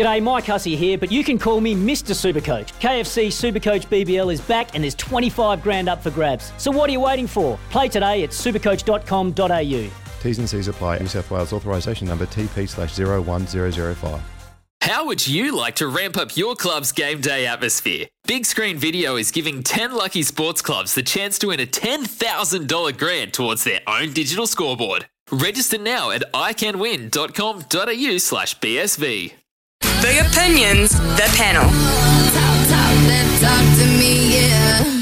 G'day, Mike Hussey here, but you can call me Mr. Supercoach. KFC Supercoach BBL is back and there's $25,000 up for grabs. So what are you waiting for? Play today at supercoach.com.au. T's and C's apply. New South Wales authorisation number TP/01005. How would you like to ramp up your club's game day atmosphere? Big Screen Video is giving 10 lucky sports clubs the chance to win a $10,000 grant towards their own digital scoreboard. Register now at iCanWin.com.au/bsv. The opinions, the panel. Talk to me, yeah.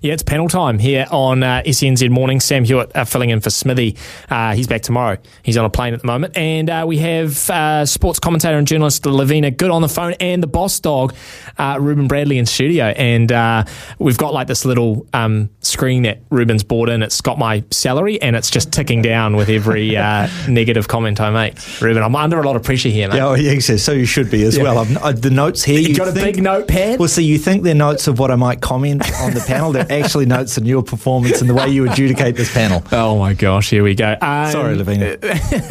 Yeah, it's panel time here on SNZ Morning. Sam Hewitt filling in for Smithy. He's back tomorrow. He's on a plane at the moment. And we have sports commentator and journalist Lavina Good on the phone, and the boss dog, Ruben Bradley, in studio. And we've got like this little screen that Ruben's bought in. It's got my salary, and it's just ticking down with every negative comment I make. Ruben, I'm under a lot of pressure here, mate. Yeah, so you should be as well. The notes here. You've got a big notepad? Well, so you think they're notes of what I might comment on the panel. They're actually notes on your performance and the way you adjudicate this panel. Oh, my gosh. Here we go. Sorry, Lavina.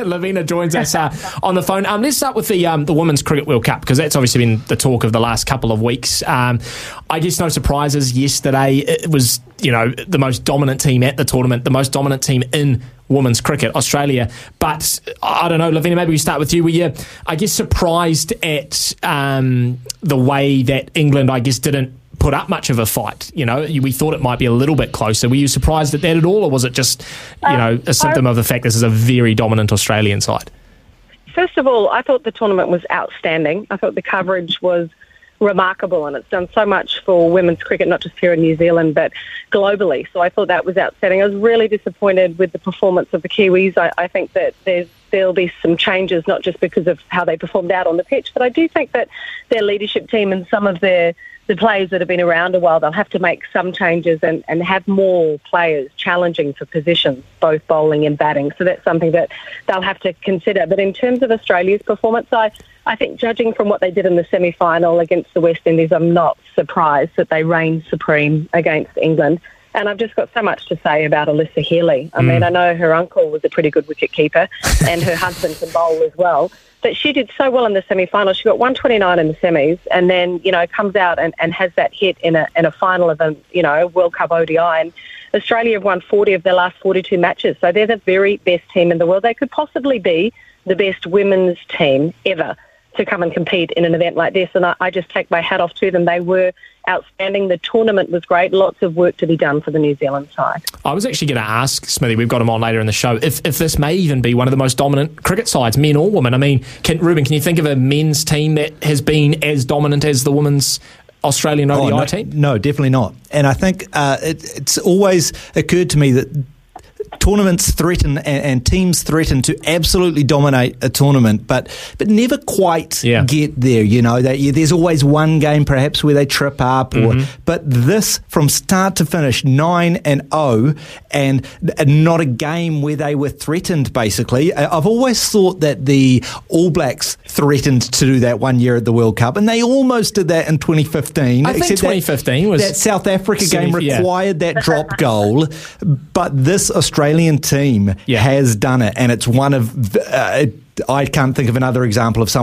Lavina joins us on the phone. Let's start with the Women's Cricket World Cup, because that's obviously been the talk of the last couple of weeks. I guess no surprises. Yesterday, it was, the most dominant team at the tournament, the most dominant team in women's cricket, Australia. But I don't know, Lavina, maybe we start with you. Were you, I guess, surprised at the way that England, I guess, didn't put up much of a fight? We thought it might be a little bit closer. Were you surprised at that at all, or was it just, a symptom of the fact this is a very dominant Australian side? First of all, I thought the tournament was outstanding. I thought the coverage was remarkable, and it's done so much for women's cricket, not just here in New Zealand, but globally. So I thought that was outstanding. I was really disappointed with the performance of the Kiwis. I think that there'll be some changes, not just because of how they performed out on the pitch, but I do think that their leadership team and some of the players that have been around a while, they'll have to make some changes and have more players challenging for positions, both bowling and batting. So that's something that they'll have to consider. But in terms of Australia's performance, I think, judging from what they did in the semi-final against the West Indies, I'm not surprised that they reigned supreme against England. And I've just got so much to say about Alyssa Healy. I mean, I know her uncle was a pretty good wicketkeeper and her husband can bowl as well. But she did so well in the semi-final. She got 129 in the semis, and then, comes out and has that hit in a final of a, World Cup ODI. And Australia have won 40 of their last 42 matches. So they're the very best team in the world. They could possibly be the best women's team ever to come and compete in an event like this. And I just take my hat off to them. They were outstanding. The tournament was great. Lots of work to be done for the New Zealand side. I was actually going to ask Smithy, we've got him on later in the show, if this may even be one of the most dominant cricket sides, men or women. I mean, Ruben, can you think of a men's team that has been as dominant as the women's Australian ODI team? No, definitely not. And I think it's always occurred to me that tournaments threaten and teams threaten to absolutely dominate a tournament, but never quite get there. There's always one game perhaps where they trip up, but this, from start to finish, 9-0, and not a game where they were threatened. Basically, I've always thought that the All Blacks threatened to do that one year at the World Cup, and they almost did that in 2015. I think 2015 was that South Africa game required that drop goal, but this Australian team has done it, and it's one of I can't think of another example of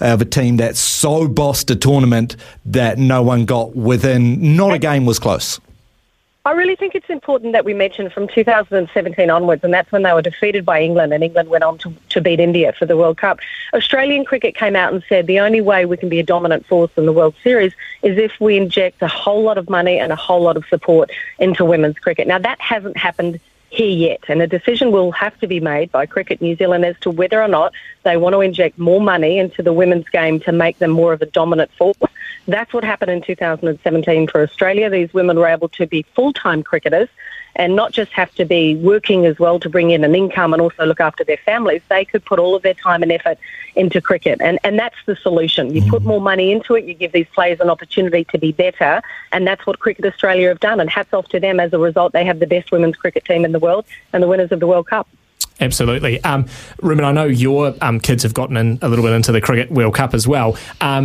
a team that so bossed a tournament that no one got within, not a game was close. I really think it's important that we mention from 2017 onwards, and that's when they were defeated by England, and England went on to beat India for the World Cup. Australian cricket came out and said the only way we can be a dominant force in the World Series is if we inject a whole lot of money and a whole lot of support into women's cricket. Now, that hasn't happened here yet, and a decision will have to be made by Cricket New Zealand as to whether or not they want to inject more money into the women's game to make them more of a dominant force. That's what happened in 2017 for Australia. These women were able to be full-time cricketers and not just have to be working as well to bring in an income and also look after their families. They could put all of their time and effort into cricket, and that's the solution. You put more money into it, you give these players an opportunity to be better, and that's what Cricket Australia have done, and hats off to them. As a result, they have the best women's cricket team in the world and the winners of the World Cup. Absolutely. Ruben, I know your kids have gotten in a little bit into the Cricket World Cup as well. We saw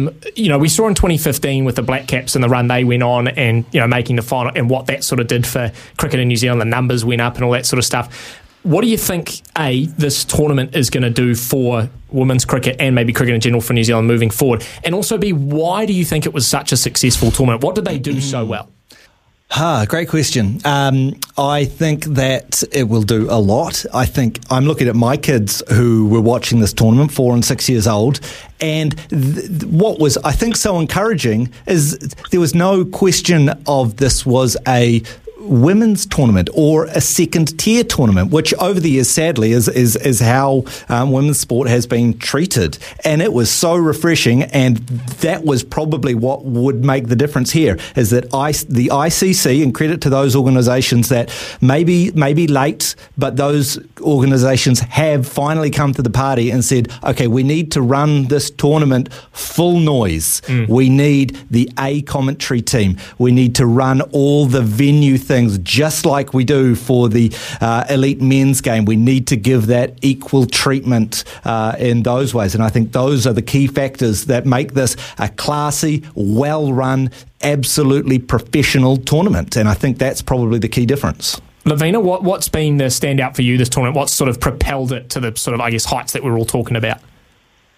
in 2015 with the Black Caps and the run they went on and, making the final, and what that sort of did for cricket in New Zealand, the numbers went up and all that sort of stuff. What do you think, A, this tournament is going to do for women's cricket and maybe cricket in general for New Zealand moving forward? And also, B, why do you think it was such a successful tournament? What did they do so well? Great question. I think that it will do a lot. I think I'm looking at my kids who were watching this tournament, 4 and 6 years old, and what was, I think, so encouraging is there was no question of this was a women's tournament or a second tier tournament, which over the years, sadly, is how women's sport has been treated. And it was so refreshing, and that was probably what would make the difference here, is that the ICC, and credit to those organisations that maybe late, but those organisations have finally come to the party and said, okay, we need to run this tournament full noise. We need the A commentary team. We need to run all the venue things just like we do for the elite men's game. We need to give that equal treatment in those ways. And I think those are the key factors that make this a classy, well-run, absolutely professional tournament. And I think that's probably the key difference. Lavina, what's been the standout for you this tournament? What's sort of propelled it to the sort of, I guess, heights that we're all talking about?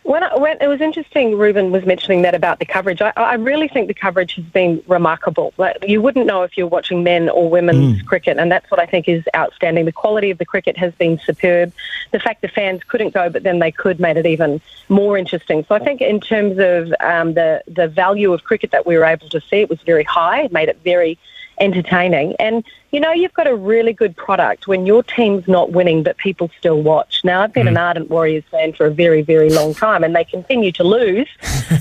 When it was interesting, Ruben was mentioning that about the coverage. I really think the coverage has been remarkable. Like, you wouldn't know if you're watching men or women's cricket, and that's what I think is outstanding. The quality of the cricket has been superb. The fact the fans couldn't go, but then they could, made it even more interesting. So I think in terms of the value of cricket that we were able to see, it was very high. It made it very entertaining. And, you know, you've got a really good product when your team's not winning but people still watch. Now, I've been an ardent Warriors fan for a very, very long time, and they continue to lose.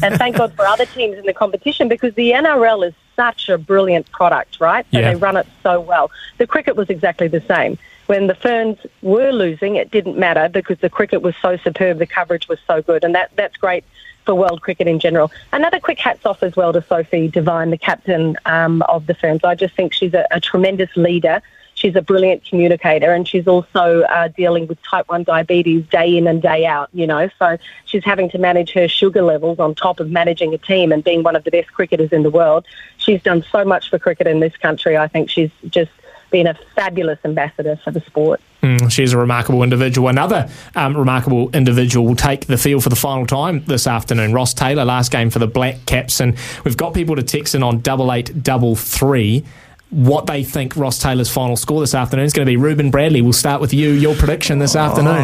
And thank God for other teams in the competition, because the NRL is such a brilliant product, right? So they run it so well. The cricket was exactly the same. When the Ferns were losing, it didn't matter because the cricket was so superb, the coverage was so good, and that's great for world cricket in general. Another quick hats off as well to Sophie Devine, the captain of the Ferns. I just think she's a tremendous leader. She's a brilliant communicator, and she's also dealing with type 1 diabetes day in and day out, you know. So she's having to manage her sugar levels on top of managing a team and being one of the best cricketers in the world. She's done so much for cricket in this country. I think she's just been a fabulous ambassador for the sport. She's a remarkable individual. Another remarkable individual will take the field for the final time this afternoon. Ross Taylor, last game for the Black Caps. And we've got people to text in on 8833 what they think Ross Taylor's final score this afternoon is going to be. Ruben Bradley, we'll start with you, your prediction this afternoon.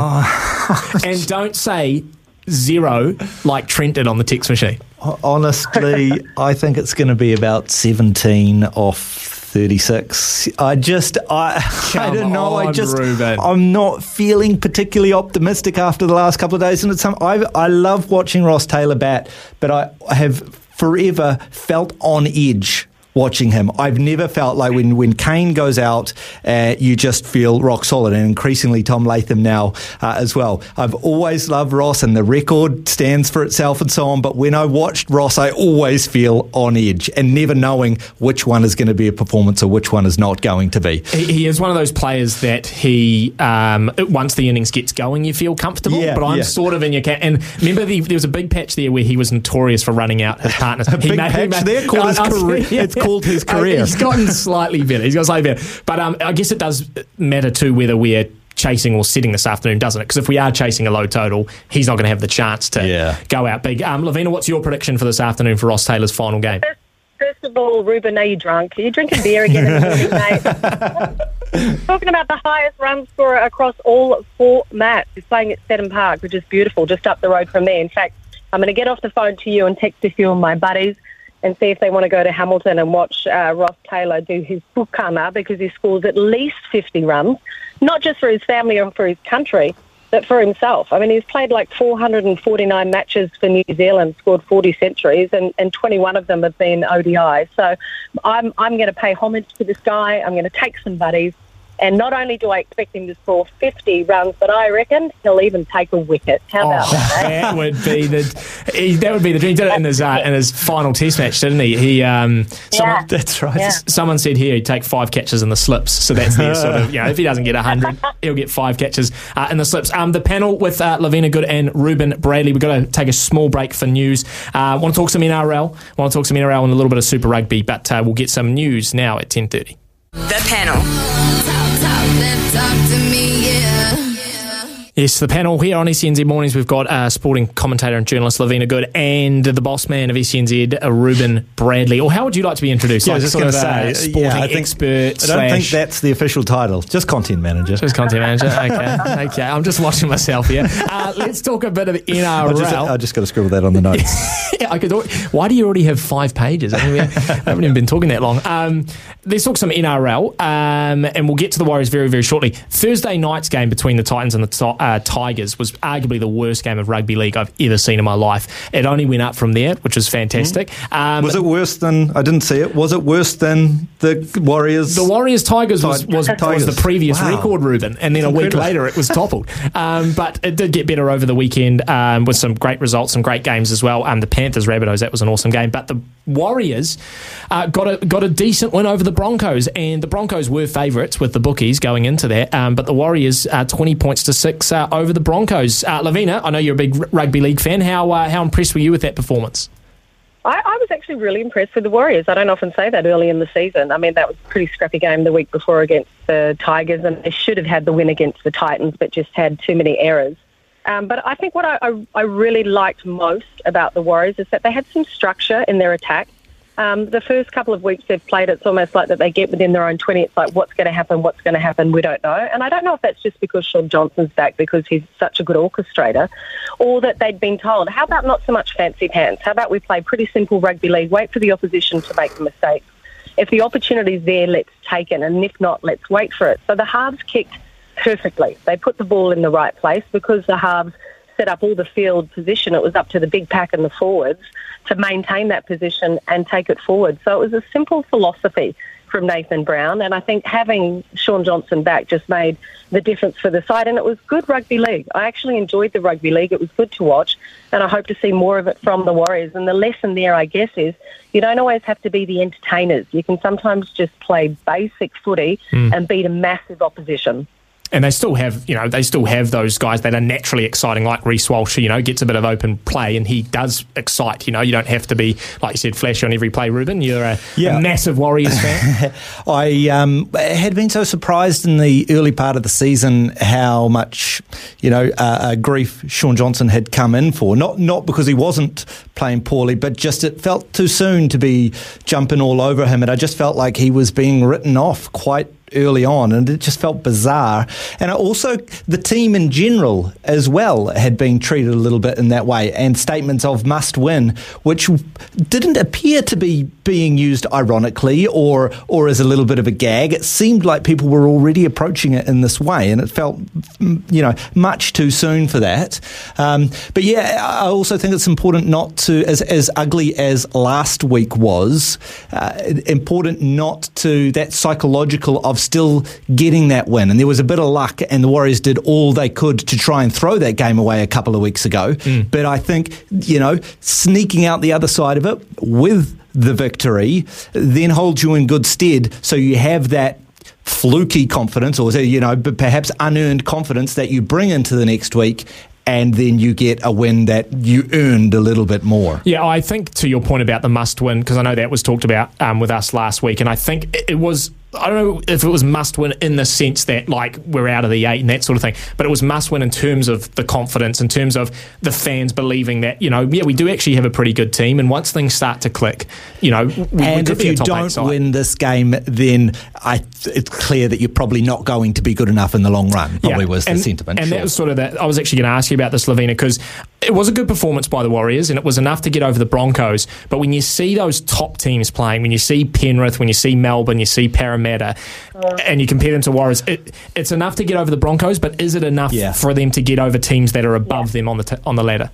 And don't say zero like Trent did on the text machine. Honestly, I think it's going to be about 17 off 36. I don't know. Ruben. I'm not feeling particularly optimistic after the last couple of days, and it's I love watching Ross Taylor bat, but I have forever felt on edge watching him. I've never felt like when Kane goes out, you just feel rock solid, and increasingly Tom Latham now as well. I've always loved Ross, and the record stands for itself and so on, but when I watched Ross, I always feel on edge and never knowing which one is going to be a performance or which one is not going to be. He is one of those players that he, once the innings gets going, you feel comfortable, but I'm sort of in your camp. And remember, there was a big patch there where he was notorious for running out his partners. Called his career. He's gotten slightly better. But I guess it does matter too whether we're chasing or sitting this afternoon, doesn't it? Because if we are chasing a low total, he's not going to have the chance to go out big. Lavina, what's your prediction for this afternoon for Ross Taylor's final game? First of all, Ruben, are you drunk? Are you drinking beer again in the morning, mate? Talking about the highest run scorer across all four mats. He's playing at Seddon Park, which is beautiful, just up the road from me. In fact, I'm going to get off the phone to you and text a few of my buddies and see if they want to go to Hamilton and watch Ross Taylor do his bukana, because he scores at least 50 runs, not just for his family or for his country, but for himself. I mean, he's played like 449 matches for New Zealand, scored 40 centuries, and 21 of them have been ODI. So I'm going to pay homage to this guy. I'm going to take some buddies. And not only do I expect him to score 50 runs, but I reckon he'll even take a wicket. How about that? That would be the dream. Did it in his final Test match, didn't he? That's right. Yeah. Someone said here he'd take 5 catches in the slips. So that's their sort of, you know, if he doesn't get 100, he'll get 5 catches in the slips. The panel with Lavina Good and Ruben Bradley. We've got to take a small break for news. Want to talk some NRL? Want to talk some NRL and a little bit of Super Rugby? But we'll get some news now at 10:30. The panel. Yes, the panel here on SNZ Mornings, we've got sporting commentator and journalist Lavina Good and the boss man of SNZ, Ruben Bradley. Or how would you like to be introduced? Yeah, like I was just going to say, sporting expert. I don't think that's the official title. Just content manager. Just content manager. Okay, okay. I'm just watching myself here. Let's talk a bit of NRL. I just got to scribble that on the notes. Yeah, I could. Why do you already have 5 pages? I haven't even been talking that long. Let's talk some NRL, and we'll get to the Warriors very, very shortly. Thursday night's game between the Titans and the Tigers was arguably the worst game of rugby league I've ever seen in my life. It only went up from there, which is fantastic. Was it worse than, I didn't see it, was it worse than the Warriors? The Warriors-Tigers was the previous record, Ruben, and then a week later it was toppled. But it did get better over the weekend with some great results, some great games as well. The Panthers-Rabbitohs, that was an awesome game. But the Warriors got a decent win over the Broncos, and the Broncos were favourites with the bookies going into that, but the Warriors 20 points to 6 over the Broncos. Lavina, I know you're a big rugby league fan. How impressed were you with that performance? I was actually really impressed with the Warriors. I don't often say that early in the season. I mean, that was a pretty scrappy game the week before against the Tigers, and they should have had the win against the Titans, but just had too many errors. But I think what I really liked most about the Warriors is that they had some structure in their attack. The first couple of weeks they've played, it's almost like that they get within their own 20. It's like, what's going to happen, we don't know. And I don't know if that's just because Sean Johnson's back, because he's such a good orchestrator, or that they'd been told, how about not so much fancy pants? How about we play pretty simple rugby league, wait for the opposition to make the mistakes. If the opportunity's there, let's take it, and if not, let's wait for it. So the halves kicked perfectly. They put the ball in the right place because the halves set up all the field position. It was up to the big pack and the forwards to maintain that position and take it forward. So it was a simple philosophy from Nathan Brown, and I think having Sean Johnson back just made the difference for the side, and it was good rugby league. I actually enjoyed the rugby league. It was good to watch, and I hope to see more of it from the Warriors. And the lesson there, I guess, is you don't always have to be the entertainers. You can sometimes just play basic footy and beat a massive opposition. And they still have, those guys that are naturally exciting, like Reece Walsh, gets a bit of open play and he does excite. You don't have to be, like you said, flashy on every play, Ruben. You're a massive Warriors fan. I had been so surprised in the early part of the season how much, grief Sean Johnson had come in for. Not because he wasn't playing poorly, but just it felt too soon to be jumping all over him. And I just felt like he was being written off quite early on, and it just felt bizarre. And also the team in general as well had been treated a little bit in that way, and statements of must win, which didn't appear to be being used ironically or as a little bit of a gag. It seemed like people were already approaching it in this way, and it felt much too soon for that. But yeah, I also think it's important not to, as ugly as last week was, important not to, that psychological of still getting that win. And there was a bit of luck, and the Warriors did all they could to try and throw that game away a couple of weeks ago. But I think, sneaking out the other side of it with the victory then holds you in good stead, so you have that fluky confidence, or perhaps unearned confidence, that you bring into the next week, and then you get a win that you earned a little bit more. Yeah, I think to your point about the must-win, because I know that was talked about with us last week, and I think it was, I don't know if it was must-win in the sense that, like, we're out of the 8 and that sort of thing, but it was must-win in terms of the confidence, in terms of the fans believing that, we do actually have a pretty good team, and once things start to click, we could be a top 8 side. And if you don't win this game, then it's clear that you're probably not going to be good enough in the long run, probably was the sentiment. And that was sort of that. I was actually going to ask you about this, Lavina, because it was a good performance by the Warriors, and it was enough to get over the Broncos, but when you see those top teams playing, when you see Penrith, when you see Melbourne, you see Parramatta, and you compare them to Warriors, it's enough to get over the Broncos, but is it enough for them to get over teams that are above them on the ladder?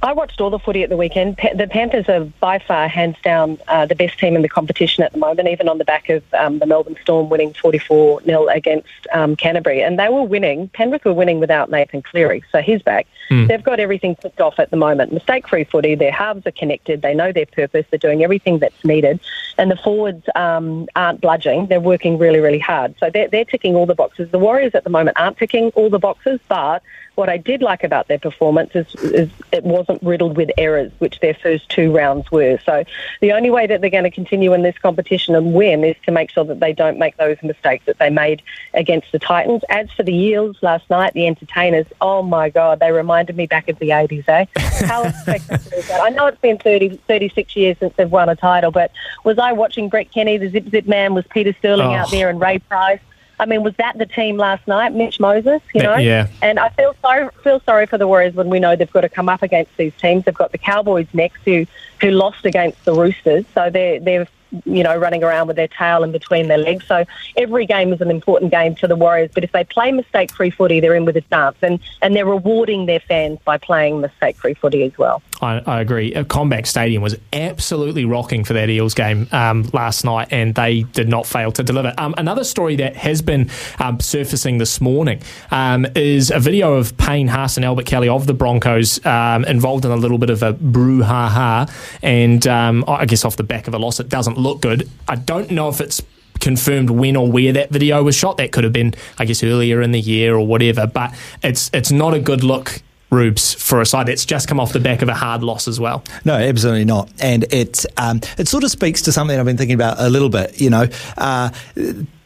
I watched all the footy at the weekend. The Panthers are by far, hands down, the best team in the competition at the moment, even on the back of the Melbourne Storm winning 44-0 against Canterbury. And they were winning. Penrith were winning without Nathan Cleary, so he's back. They've got everything ticked off at the moment. Mistake-free footy, their halves are connected, they know their purpose, they're doing everything that's needed. And the forwards aren't bludging, they're working really, really hard. So they're ticking all the boxes. The Warriors at the moment aren't ticking all the boxes, but What I did like about their performance is it wasn't riddled with errors, which their first two rounds were. So the only way that they're going to continue in this competition and win is to make sure that they don't make those mistakes that they made against the Titans. As for the Eels last night, the entertainers, oh my God, they reminded me back of the 80s, eh? How spectacular is that? I know it's been 36 years since they've won a title, but was I watching Brett Kenny, the Zip Zip Man? Was Peter Sterling out there and Ray Price? I mean, was that the team last night, Mitch Moses, you know? Yeah. And I feel sorry for the Warriors when we know they've got to come up against these teams. They've got the Cowboys next who lost against the Roosters, so they're you know, running around with their tail in between their legs. So every game is an important game to the Warriors, but if they play mistake-free footy, they're in with a chance, and they're rewarding their fans by playing mistake-free footy as well. I agree. Combank Stadium was absolutely rocking for that Eels game last night, and they did not fail to deliver. Another story that has been surfacing this morning is a video of Payne Haas and Albert Kelly of the Broncos involved in a little bit of a brouhaha, and I guess off the back of a loss, it doesn't look good. I don't know if it's confirmed when or where that video was shot. That could have been, I guess, earlier in the year or whatever, but it's not a good look, Rubes, for a side that's just come off the back of a hard loss as well. No, absolutely not. And it sort of speaks to something I've been thinking about a little bit, you know.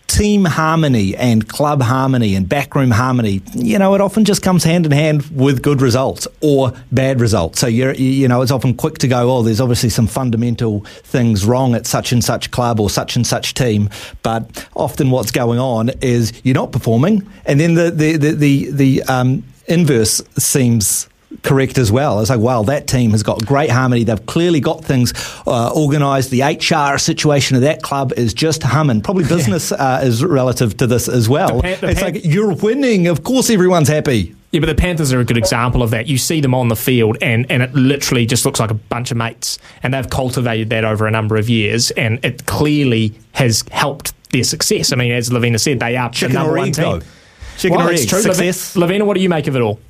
Team harmony and club harmony and backroom harmony, you know, it often just comes hand in hand with good results or bad results. So, you know, it's often quick to go, oh, there's obviously some fundamental things wrong at such and such club or such and such team. But often what's going on is you're not performing, and then the inverse seems correct as well. It's like, wow, that team has got great harmony. They've clearly got things organised. The HR situation of that club is just humming. Probably business is relative to this as well. It's like, you're winning. Of course everyone's happy. Yeah, but the Panthers are a good example of that. You see them on the field and it literally just looks like a bunch of mates. And they've cultivated that over a number of years, and it clearly has helped their success. I mean, as Lavina said, they are the number one team. Chicken or egg, success. Lavina, what do you make of it all?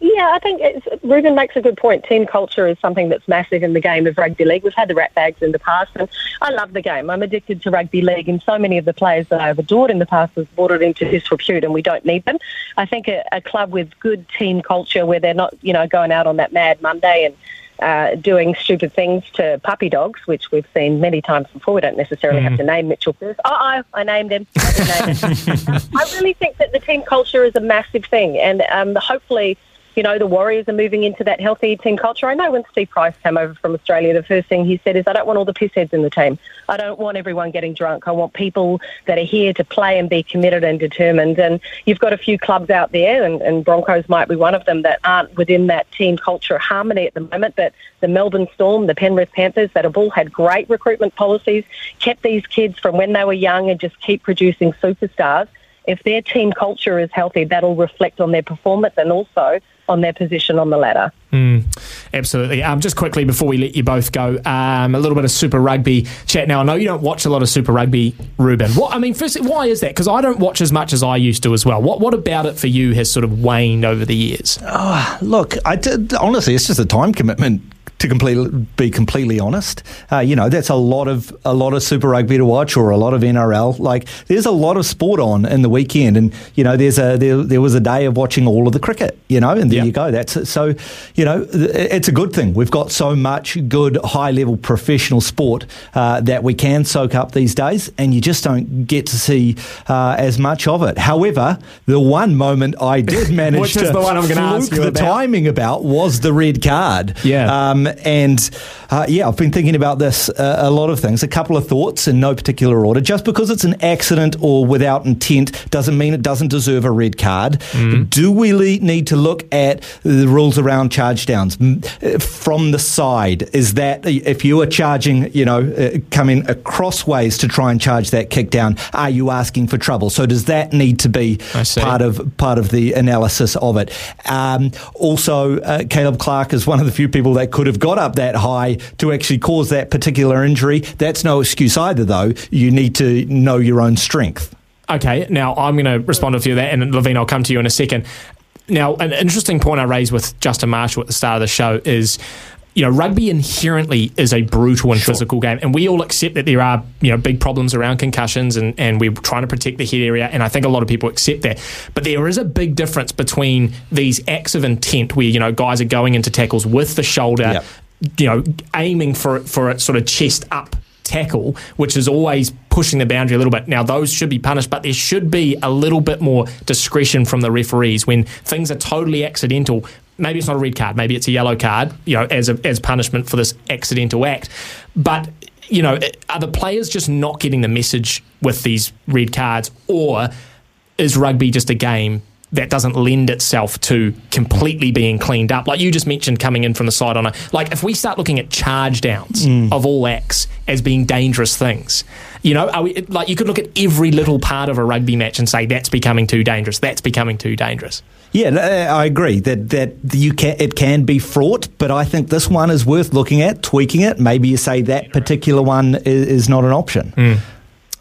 Yeah, I think Ruben makes a good point. Team culture is something that's massive in the game of rugby league. We've had the rat bags in the past, and I love the game. I'm addicted to rugby league, and so many of the players that I've adored in the past have brought it into disrepute, and we don't need them. I think a club with good team culture, where they're not, you know, going out on that Mad Monday and doing stupid things to puppy dogs, which we've seen many times before. We don't necessarily have to name Mitchell first. I named him. I really think that the team culture is a massive thing, and hopefully, you know, the Warriors are moving into that healthy team culture. I know when Steve Price came over from Australia, the first thing he said is, I don't want all the pissheads in the team. I don't want everyone getting drunk. I want people that are here to play and be committed and determined. And you've got a few clubs out there, and Broncos might be one of them, that aren't within that team culture harmony at the moment. But the Melbourne Storm, the Penrith Panthers, that have all had great recruitment policies, kept these kids from when they were young and just keep producing superstars. If their team culture is healthy, that'll reflect on their performance and also on their position on the ladder. Absolutely. Just quickly before we let you both go, a little bit of Super Rugby chat now. I know you don't watch a lot of Super Rugby, Ruben. What, I mean, firstly, why is that? Because I don't watch as much as I used to as well. What about it for you has sort of waned over the years? Oh, look, honestly, it's just a time commitment. To be completely honest, you know, that's a lot of Super Rugby to watch, or a lot of NRL. Like, there's a lot of sport on in the weekend, and you know, there was a day of watching all of the cricket. You know, and there you go. That's so, you know, it's a good thing. We've got so much good high level professional sport that we can soak up these days, and you just don't get to see as much of it. However, the one moment I did manage which is the one I'm going to ask you about. Timing about was the red card. Yeah. I've been thinking about this a lot of things. A couple of thoughts in no particular order. Just because it's an accident or without intent doesn't mean it doesn't deserve a red card. Do we need to look at the rules around charge downs from the side? Is that if you are charging, you know, coming across ways to try and charge that kick down, are you asking for trouble? So does that need to be part of the analysis of it? Also, Caleb Clark is one of the few people that could have got up that high to actually cause that particular injury. That's no excuse either, though. You need to know your own strength. Okay, now I'm going to respond to a few of that, and Lavina, I'll come to you in a second. Now, an interesting point I raised with Justin Marshall at the start of the show is you know, rugby inherently is a brutal and physical game, and we all accept that there are, you know, big problems around concussions, and we're trying to protect the head area, and I think a lot of people accept that. But there is a big difference between these acts of intent where, you know, guys are going into tackles with the shoulder, yep, you know, aiming for a sort of chest up tackle, which is always pushing the boundary a little bit. Now, those should be punished, but there should be a little bit more discretion from the referees when things are totally accidental. Maybe it's not a red card, maybe it's a yellow card, you know, as punishment for this accidental act. But, you know, are the players just not getting the message with these red cards, or is rugby just a game that doesn't lend itself to completely being cleaned up? Like you just mentioned, coming in from the side on a, like, if we start looking at charge downs of all acts as being dangerous things, you know, are we, like, you could look at every little part of a rugby match and say that's becoming too dangerous, that's becoming too dangerous. Yeah, I agree that it can be fraught, but I think this one is worth looking at, tweaking it. Maybe you say that particular one is not an option.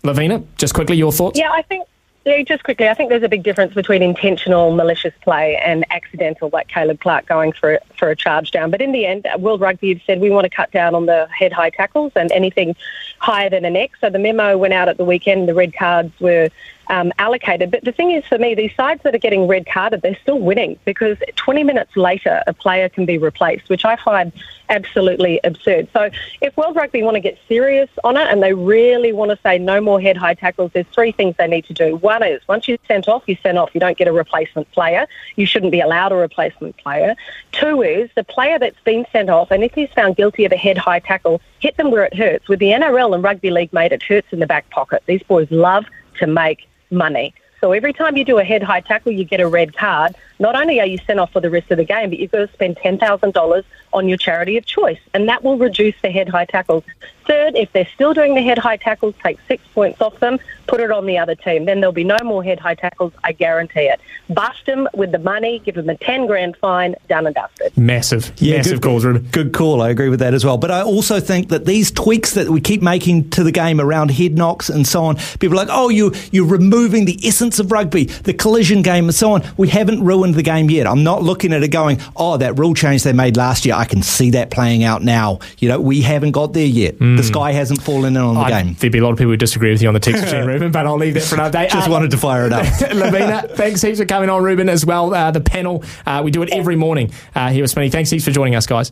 Lavina, just quickly, your thoughts? I think there's a big difference between intentional, malicious play and accidental, like Caleb Clark going for a charge down. But in the end, World Rugby have said we want to cut down on the head-high tackles and anything higher than a neck. So the memo went out at the weekend, the red cards were allocated. But the thing is, for me, these sides that are getting red carded, they're still winning, because 20 minutes later, a player can be replaced, which I find absolutely absurd. So if World Rugby want to get serious on it and they really want to say no more head-high tackles, there's three things they need to do. One is, once you're sent off, you're sent off. You don't get a replacement player. You shouldn't be allowed a replacement player. Two is, the player that's been sent off, and if he's found guilty of a head-high tackle, hit them where it hurts. With the NRL and Rugby League, made it hurts in the back pocket. These boys love to make money. So every time you do a head-high tackle, you get a red card. Not only are you sent off for the rest of the game, but you've got to spend $10,000 on your charity of choice, and that will reduce the head-high tackles. Third, if they're still doing the head-high tackles, take 6 points off them, put it on the other team. Then there'll be no more head-high tackles, I guarantee it. Bust them with the money, give them a $10,000 fine, done and dusted. Massive calls, Ruben. Good call, I agree with that as well. But I also think that these tweaks that we keep making to the game around head knocks and so on, people are like, oh, you're removing the essence of rugby, the collision game and so on. We haven't ruined the game yet. I'm not looking at it going, oh, that rule change they made last year, I can see that playing out now. You know, we haven't got there yet. The sky hasn't fallen in on the game. There'd be a lot of people who disagree with you on the text machine, Ruben, but I'll leave that for another day. Just wanted to fire it up. Lavina, thanks heaps for coming on, Ruben, as well. The panel, we do it every morning here with Smitty. Thanks heaps for joining us, guys.